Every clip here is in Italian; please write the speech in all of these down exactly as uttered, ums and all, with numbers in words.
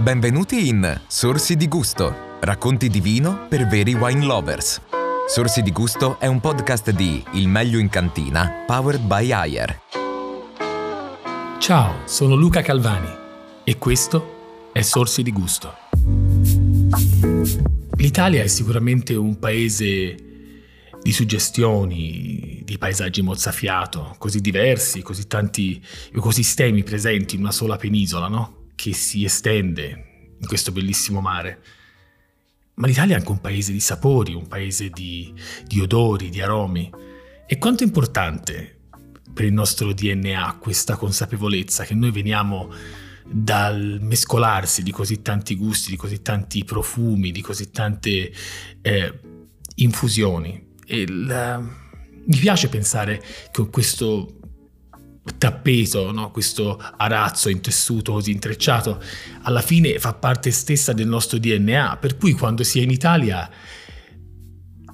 Benvenuti in Sorsi di Gusto, racconti di vino per veri wine lovers. Sorsi di Gusto è un podcast di Il Meglio in Cantina, powered by Ayer. Ciao, sono Luca Calvani e questo è Sorsi di Gusto. L'Italia è sicuramente un paese di suggestioni, di paesaggi mozzafiato, così diversi, così tanti ecosistemi presenti in una sola penisola, no? Che si estende in questo bellissimo mare. Ma l'Italia è anche un paese di sapori, un paese di, di odori, di aromi. E quanto è importante per il nostro D N A questa consapevolezza che noi veniamo dal mescolarsi di così tanti gusti, di così tanti profumi, di così tante eh, infusioni. E la... mi piace pensare che questo tappeto, no? Questo arazzo in tessuto così intrecciato alla fine fa parte stessa del nostro D N A, per cui quando si è in Italia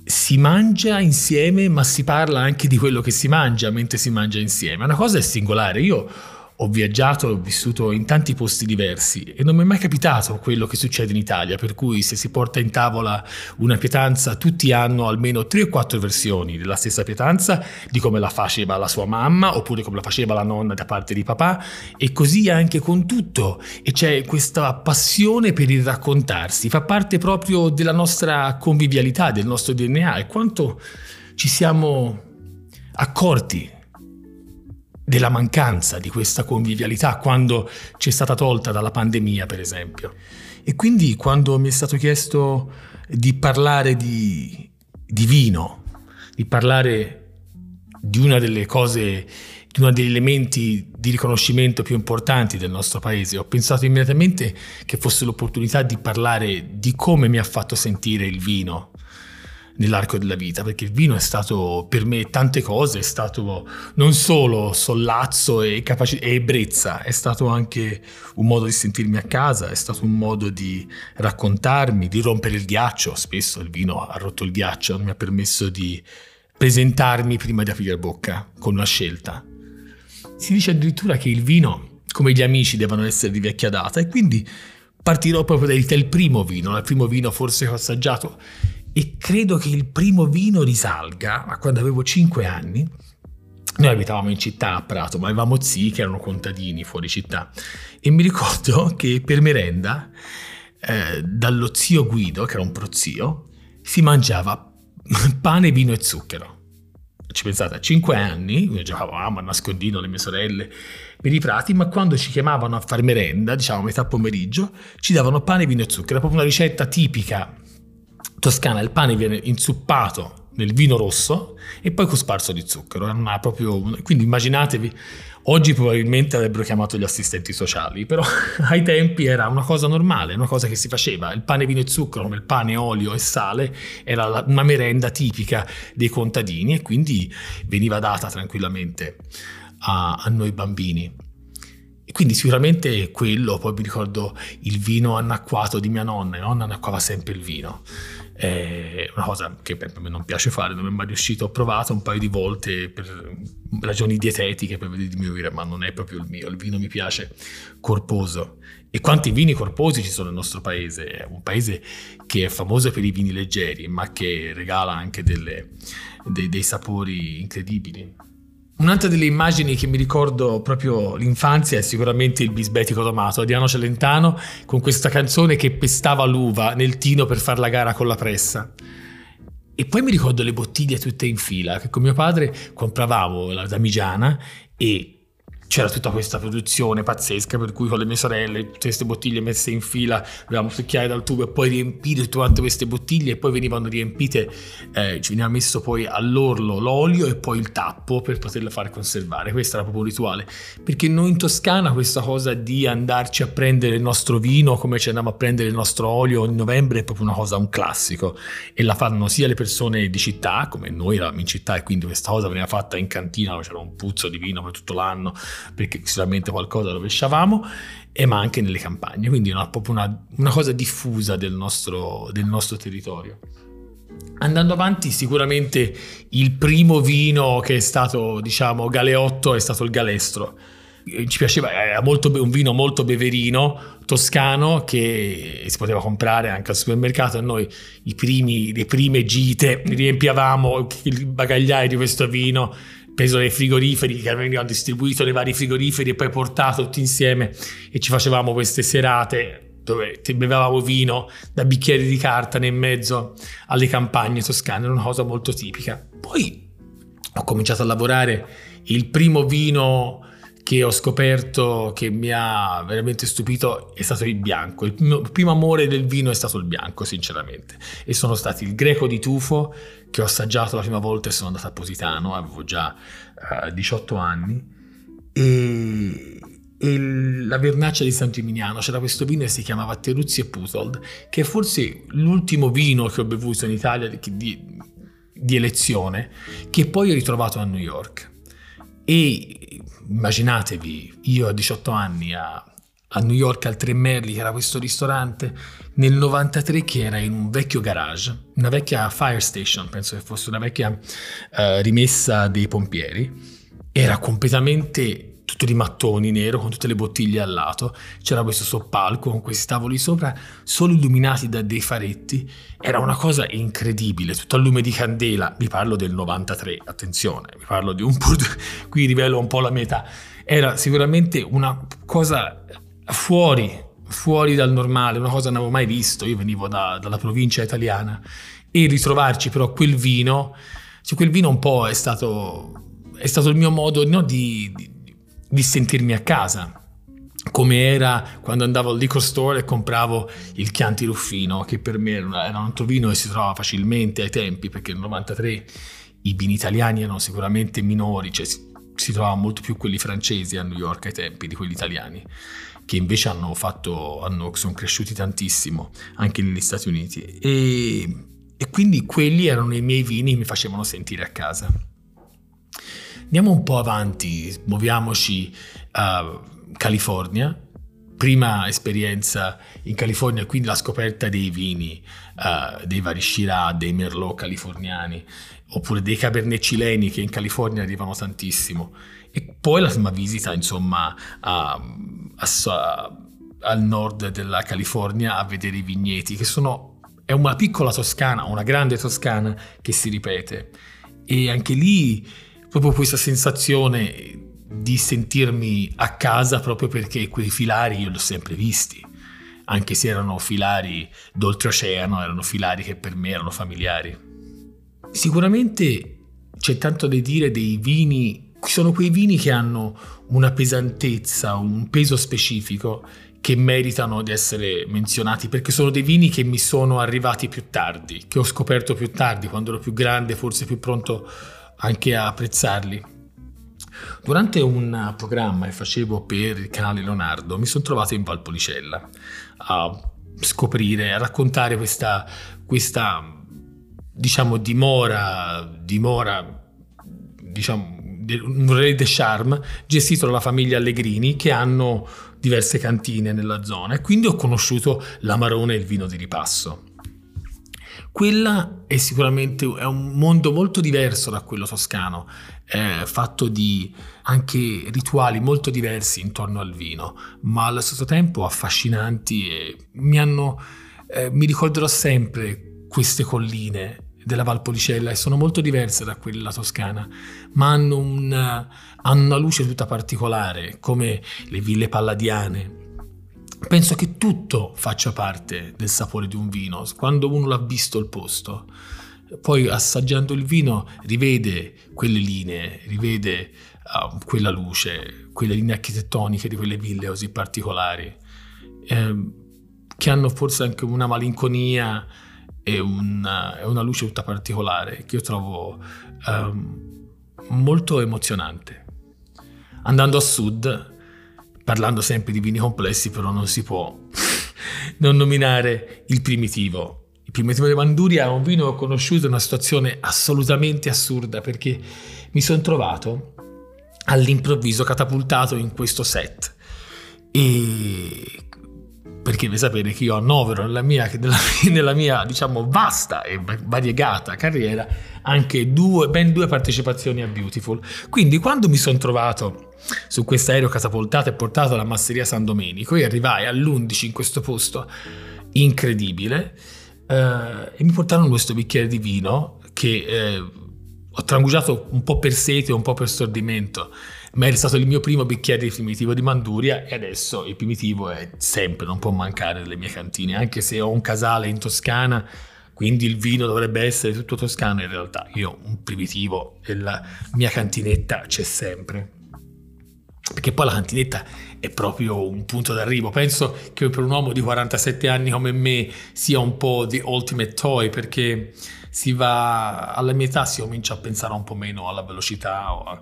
si mangia insieme, ma si parla anche di quello che si mangia mentre si mangia insieme. Una cosa è singolare. Io ho viaggiato, ho vissuto in tanti posti diversi e non mi è mai capitato quello che succede in Italia, per cui se si porta in tavola una pietanza tutti hanno almeno tre o quattro versioni della stessa pietanza, di come la faceva la sua mamma oppure come la faceva la nonna da parte di papà, e così anche con tutto. E c'è questa passione per il raccontarsi, fa parte proprio della nostra convivialità, del nostro D N A, e quanto ci siamo accorti della mancanza di questa convivialità quando ci è stata tolta dalla pandemia, per esempio. E quindi quando mi è stato chiesto di parlare di, di vino, di parlare di una delle cose, di uno degli elementi di riconoscimento più importanti del nostro paese, ho pensato immediatamente che fosse l'opportunità di parlare di come mi ha fatto sentire il vino nell'arco della vita, perché il vino è stato per me tante cose, è stato non solo sollazzo e, capaci- e ebbrezza, è stato anche un modo di sentirmi a casa, è stato un modo di raccontarmi, di rompere il ghiaccio. Spesso il vino ha rotto il ghiaccio, mi ha permesso di presentarmi prima di aprire bocca con una scelta. Si dice addirittura che il vino, come gli amici, devono essere di vecchia data, e quindi partirò proprio dal, dal primo vino, dal primo vino forse che ho assaggiato. E credo che il primo vino risalga a quando avevo cinque anni. Noi abitavamo in città a Prato, ma avevamo zii che erano contadini fuori città. E mi ricordo che per merenda, eh, dallo zio Guido, che era un prozio, si mangiava pane, vino e zucchero. Ci pensate, a cinque anni, noi giocavamo a nascondino, le mie sorelle, per i prati, ma quando ci chiamavano a far merenda, diciamo a metà pomeriggio, ci davano pane, vino e zucchero. Era proprio una ricetta tipica toscana, il pane viene inzuppato nel vino rosso e poi cosparso di zucchero. Non ha proprio... Quindi immaginatevi, oggi probabilmente avrebbero chiamato gli assistenti sociali, però ai tempi era una cosa normale, una cosa che si faceva. Il pane, vino e zucchero, come il pane, olio e sale, era una merenda tipica dei contadini e quindi veniva data tranquillamente a, a noi bambini. E quindi sicuramente quello. Poi mi ricordo il vino annacquato di mia nonna. Mia nonna annacquava sempre il vino. È una cosa che a me non piace fare, non mi è mai riuscito. Ho provato un paio di volte per ragioni dietetiche, per vedere di migliorare, ma non è proprio il mio. Il vino mi piace corposo. E quanti vini corposi ci sono nel nostro paese? È un paese che è famoso per i vini leggeri, ma che regala anche delle, dei, dei sapori incredibili. Un'altra delle immagini che mi ricordo proprio l'infanzia è sicuramente il Bisbetico domato, Adriano Celentano, con questa canzone che pestava l'uva nel tino per far la gara con la pressa. E poi mi ricordo le bottiglie tutte in fila, che con mio padre compravamo la damigiana e c'era tutta questa produzione pazzesca, per cui con le mie sorelle tutte queste bottiglie messe in fila, dovevamo succhiare dal tubo e poi riempire tutte quante queste bottiglie, e poi venivano riempite, eh, ci veniva messo poi all'orlo l'olio e poi il tappo per poterla fare conservare. Questo era proprio un rituale, perché noi in Toscana questa cosa di andarci a prendere il nostro vino come ci andiamo a prendere il nostro olio ogni novembre è proprio una cosa, un classico, e la fanno sia le persone di città, come noi eravamo in città e quindi questa cosa veniva fatta in cantina, c'era un puzzo di vino per tutto l'anno perché sicuramente qualcosa rovesciavamo, e ma anche nelle campagne, quindi è proprio una, una cosa diffusa del nostro, del nostro territorio. Andando avanti, sicuramente il primo vino che è stato, diciamo, galeotto è stato il Galestro, ci piaceva, era molto, un vino molto beverino, toscano, che si poteva comprare anche al supermercato, e noi i primi, le prime gite riempiavamo il bagagliaio di questo vino, preso dai frigoriferi che avevano distribuito nei vari frigoriferi e poi portato tutti insieme, e ci facevamo queste serate dove bevevamo vino da bicchieri di carta nel mezzo alle campagne toscane. Era una cosa molto tipica. Poi ho cominciato a lavorare, il primo vino che ho scoperto che mi ha veramente stupito è stato il bianco. Il mio primo amore del vino è stato il bianco, sinceramente, e sono stati il Greco di Tufo, che ho assaggiato la prima volta e sono andato a Positano, avevo già uh, diciotto anni, e, e la Vernaccia di San Gimignano. C'era questo vino che si chiamava Teruzzi e Putold, che è forse l'ultimo vino che ho bevuto in Italia di, di, di elezione, che poi ho ritrovato a New York. E immaginatevi, io a diciotto anni a, a New York, al Tremelli, che era questo ristorante, nel novantatré, che era in un vecchio garage, una vecchia fire station, penso che fosse una vecchia uh, rimessa dei pompieri, era completamente tutto di mattoni nero, con tutte le bottiglie al lato, c'era questo soppalco con questi tavoli sopra, solo illuminati da dei faretti, era una cosa incredibile, tutto a lume di candela. Vi parlo del novantatré, attenzione, vi parlo di un pur... qui rivelo un po' la metà. Era sicuramente una cosa fuori, fuori dal normale, una cosa che non avevo mai visto, io venivo da, dalla provincia italiana, e ritrovarci però quel vino, cioè quel vino un po' è stato, è stato il mio modo, no, di, di di sentirmi a casa, come era quando andavo al liquor store e compravo il Chianti Ruffino, che per me era un altro vino che si trovava facilmente ai tempi, perché nel novantatré i vini italiani erano sicuramente minori, cioè si, si trovavano molto più quelli francesi a New York ai tempi di quelli italiani, che invece hanno fatto, hanno, sono cresciuti tantissimo anche negli Stati Uniti, e, e quindi quelli erano i miei vini che mi facevano sentire a casa. Andiamo un po' avanti, muoviamoci a California. Prima esperienza in California, quindi la scoperta dei vini, uh, dei vari Shiraz, dei Merlot californiani, oppure dei Cabernet cileni, che in California arrivano tantissimo. E poi la prima visita, insomma, a, a, a, al nord della California, a vedere i vigneti, che sono, è una piccola Toscana, una grande Toscana che si ripete. E anche lì proprio questa sensazione di sentirmi a casa, proprio perché quei filari io li ho sempre visti, anche se erano filari d'oltreoceano, erano filari che per me erano familiari. Sicuramente c'è tanto da dire dei vini, sono quei vini che hanno una pesantezza, un peso specifico, che meritano di essere menzionati, perché sono dei vini che mi sono arrivati più tardi, che ho scoperto più tardi, quando ero più grande, forse più pronto anche a apprezzarli. Durante un programma che facevo per il canale Leonardo mi sono trovato in Valpolicella a scoprire, a raccontare questa, questa diciamo dimora, dimora diciamo un re de charme gestito dalla famiglia Allegrini, che hanno diverse cantine nella zona, e quindi ho conosciuto l'amarone e il vino di ripasso. Quella è sicuramente è un mondo molto diverso da quello toscano, eh, fatto di anche rituali molto diversi intorno al vino, ma allo stesso tempo affascinanti, e mi hanno eh, mi ricorderò sempre queste colline della Valpolicella, e sono molto diverse da quella toscana, ma hanno una, hanno una luce tutta particolare, come le ville palladiane. Penso che tutto faccia parte del sapore di un vino, quando uno l'ha visto il posto. Poi assaggiando il vino rivede quelle linee, rivede uh, quella luce, quelle linee architettoniche di quelle ville così particolari, eh, che hanno forse anche una malinconia e una, una luce tutta particolare, che io trovo um, molto emozionante. Andando a sud, parlando sempre di vini complessi, però non si può non nominare il Primitivo. Il Primitivo di Manduria è un vino che ho conosciuto in una situazione assolutamente assurda, perché mi sono trovato all'improvviso catapultato in questo set. E perché devi sapere che io annovero nella mia, nella, nella mia diciamo vasta e variegata carriera anche due, ben due partecipazioni a Beautiful. Quindi quando mi sono trovato Su quest'aereo catapultato e portato alla Masseria San Domenico e arrivai all'undici in questo posto incredibile eh, e mi portarono questo bicchiere di vino che eh, ho trangugiato un po' per sete, un po' per stordimento, ma è stato il mio primo bicchiere di primitivo di Manduria e adesso il primitivo è sempre, non può mancare nelle mie cantine, anche se ho un casale in Toscana, quindi il vino dovrebbe essere tutto toscano, in realtà io un primitivo nella mia cantinetta c'è sempre, perché poi la cantinetta è proprio un punto d'arrivo. Penso che per un uomo di quarantasette anni come me sia un po' the ultimate toy, perché si va alla mia età, si comincia a pensare un po' meno alla velocità o,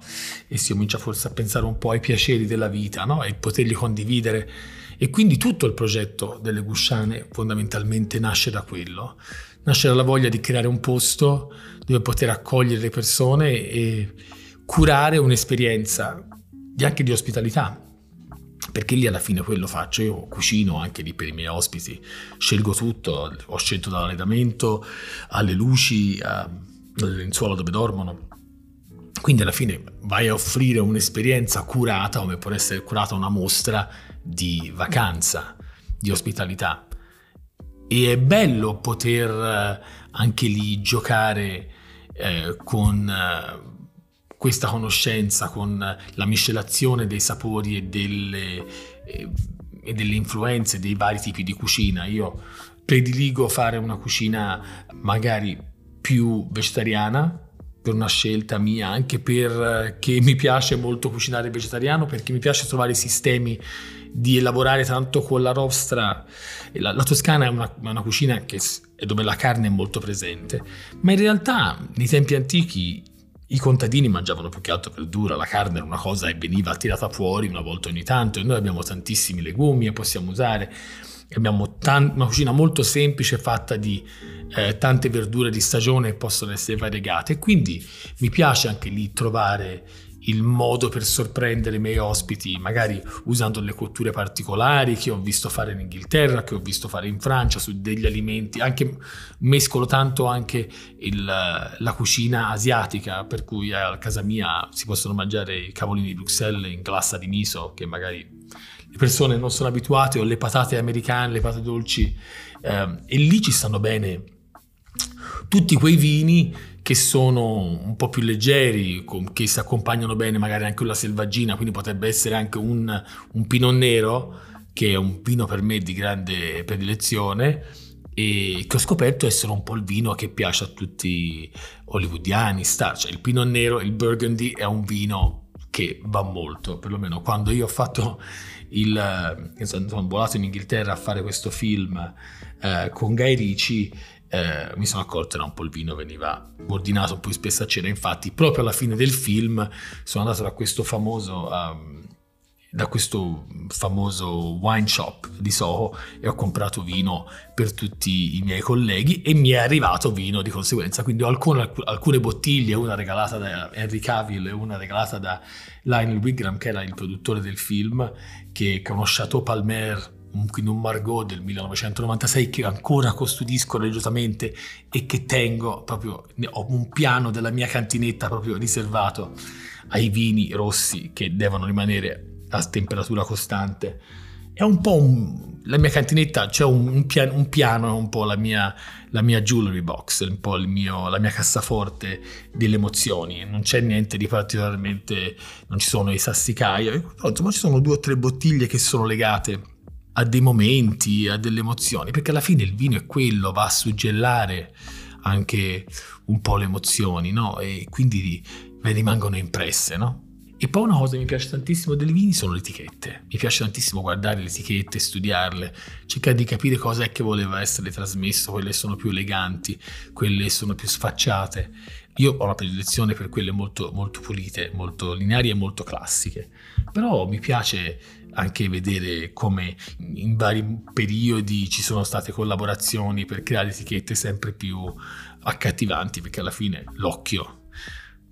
e si comincia forse a pensare un po' ai piaceri della vita, no? E poterli condividere, e quindi tutto il progetto delle Gusciane fondamentalmente nasce da quello, nasce dalla voglia di creare un posto dove poter accogliere le persone e curare un'esperienza anche di ospitalità, perché lì alla fine quello faccio, io cucino anche lì per i miei ospiti, scelgo tutto, ho scelto dall'arredamento alle luci, alle lenzuola dove dormono, quindi alla fine vai a offrire un'esperienza curata come può essere curata una mostra di vacanza, di ospitalità, e è bello poter anche lì giocare eh, con eh, questa conoscenza, con la miscelazione dei sapori e delle, e delle influenze dei vari tipi di cucina. Io prediligo fare una cucina magari più vegetariana per una scelta mia, anche perché mi piace molto cucinare vegetariano, perché mi piace trovare sistemi di elaborare tanto con la nostra... La, la Toscana è una, una cucina che è dove la carne è molto presente, ma in realtà nei tempi antichi i contadini mangiavano più che altro verdura, la carne era una cosa che veniva tirata fuori una volta ogni tanto, e noi abbiamo tantissimi legumi che possiamo usare, abbiamo tan- una cucina molto semplice fatta di eh, tante verdure di stagione che possono essere variegate, e quindi mi piace anche lì trovare il modo per sorprendere i miei ospiti, magari usando le cotture particolari che ho visto fare in Inghilterra, che ho visto fare in Francia, su degli alimenti, anche mescolo tanto anche il, la cucina asiatica, per cui a casa mia si possono mangiare i cavolini di Bruxelles in glassa di miso, che magari le persone non sono abituate, o le patate americane, le patate dolci, eh, e lì ci stanno bene tutti quei vini che sono un po' più leggeri, che si accompagnano bene magari anche alla selvaggina, quindi potrebbe essere anche un, un Pinot Nero, che è un vino per me di grande predilezione e che ho scoperto essere un po' il vino che piace a tutti hollywoodiani, star. Cioè il Pinot Nero, il Burgundy è un vino che va molto, perlomeno quando io ho fatto il... sono volato in Inghilterra a fare questo film eh, con Guy Ritchie, Eh, mi sono accorto era un po' il vino veniva ordinato un po' spesso a cena, infatti proprio alla fine del film sono andato da questo famoso um, da questo famoso wine shop di Soho e ho comprato vino per tutti i miei colleghi e mi è arrivato vino di conseguenza, quindi ho alcune, alcune bottiglie, una regalata da Henry Cavill e una regalata da Lionel Wigram, che era il produttore del film, che è uno Chateau Palmer, quindi un Margot del millenovecentonovantasei, che ancora custodisco religiosamente e che tengo proprio, ho un piano della mia cantinetta proprio riservato ai vini rossi che devono rimanere a temperatura costante. È un po' un, la mia cantinetta, c'è cioè un, un, pian, un piano, è un po' la mia, la mia jewelry box, un po' il mio, la mia cassaforte delle emozioni. Non c'è niente di particolarmente, non ci sono i Sassicaia, però insomma ci sono due o tre bottiglie che sono legate a dei momenti, a delle emozioni, perché alla fine il vino è quello, va a suggellare anche un po' le emozioni, no? E quindi me rimangono impresse, no? E poi una cosa che mi piace tantissimo dei vini sono le etichette. Mi piace tantissimo guardare le etichette, studiarle, cercare di capire cosa è che voleva essere trasmesso, quelle sono più eleganti, quelle sono più sfacciate. Io ho una predilezione per quelle molto, molto pulite, molto lineari e molto classiche, però mi piace anche vedere come in vari periodi ci sono state collaborazioni per creare etichette sempre più accattivanti, perché alla fine l'occhio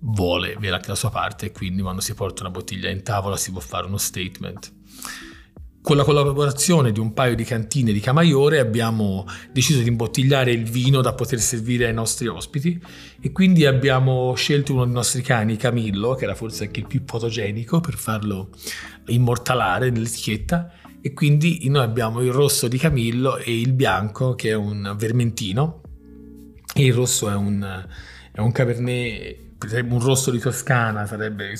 vuole avere anche la sua parte, quindi quando si porta una bottiglia in tavola si può fare uno statement. Con la collaborazione di un paio di cantine di Camaiore abbiamo deciso di imbottigliare il vino da poter servire ai nostri ospiti e quindi abbiamo scelto uno dei nostri cani, Camillo, che era forse anche il più fotogenico, per farlo immortalare nell'etichetta, e quindi noi abbiamo il rosso di Camillo e il bianco, che è un vermentino, e il rosso è un, è un cabernet. Sarebbe un rosso di Toscana, sarebbe,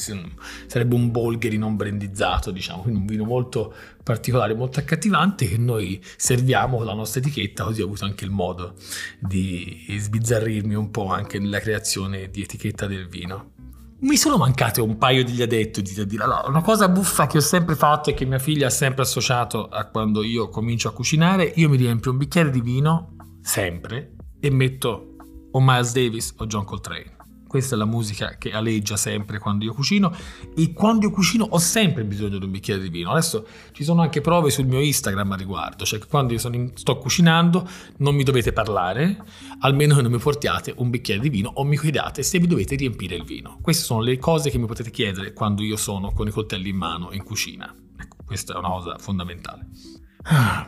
sarebbe un Bolgheri non brandizzato, diciamo, quindi un vino molto particolare, molto accattivante, che noi serviamo con la nostra etichetta, così ho avuto anche il modo di sbizzarrirmi un po' anche nella creazione di etichetta del vino. Mi sono mancate un paio degli addetti, di dire, allora, una cosa buffa che ho sempre fatto e che mia figlia ha sempre associato a quando io comincio a cucinare: io mi riempio un bicchiere di vino, sempre, e metto o Miles Davis o John Coltrane. Questa è la musica che aleggia sempre quando io cucino, e quando io cucino ho sempre bisogno di un bicchiere di vino. Adesso ci sono anche prove sul mio Instagram a riguardo, cioè che quando io sono in, sto cucinando non mi dovete parlare, almeno che non mi portiate un bicchiere di vino o mi chiedate se vi dovete riempire il vino. Queste sono le cose che mi potete chiedere quando io sono con i coltelli in mano in cucina. Ecco, questa è una cosa fondamentale. Ah,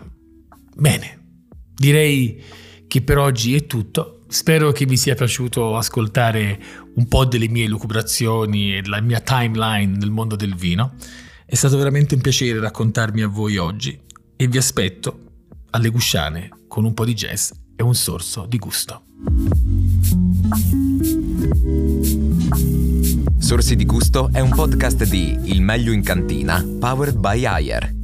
bene, direi che per oggi è tutto. Spero che vi sia piaciuto ascoltare un po' delle mie lucubrazioni e della mia timeline nel mondo del vino. È stato veramente un piacere raccontarmi a voi oggi e vi aspetto alle Gusciane con un po' di jazz e un sorso di gusto. Sorsi di Gusto è un podcast di Il Meglio in Cantina, powered by Ayer.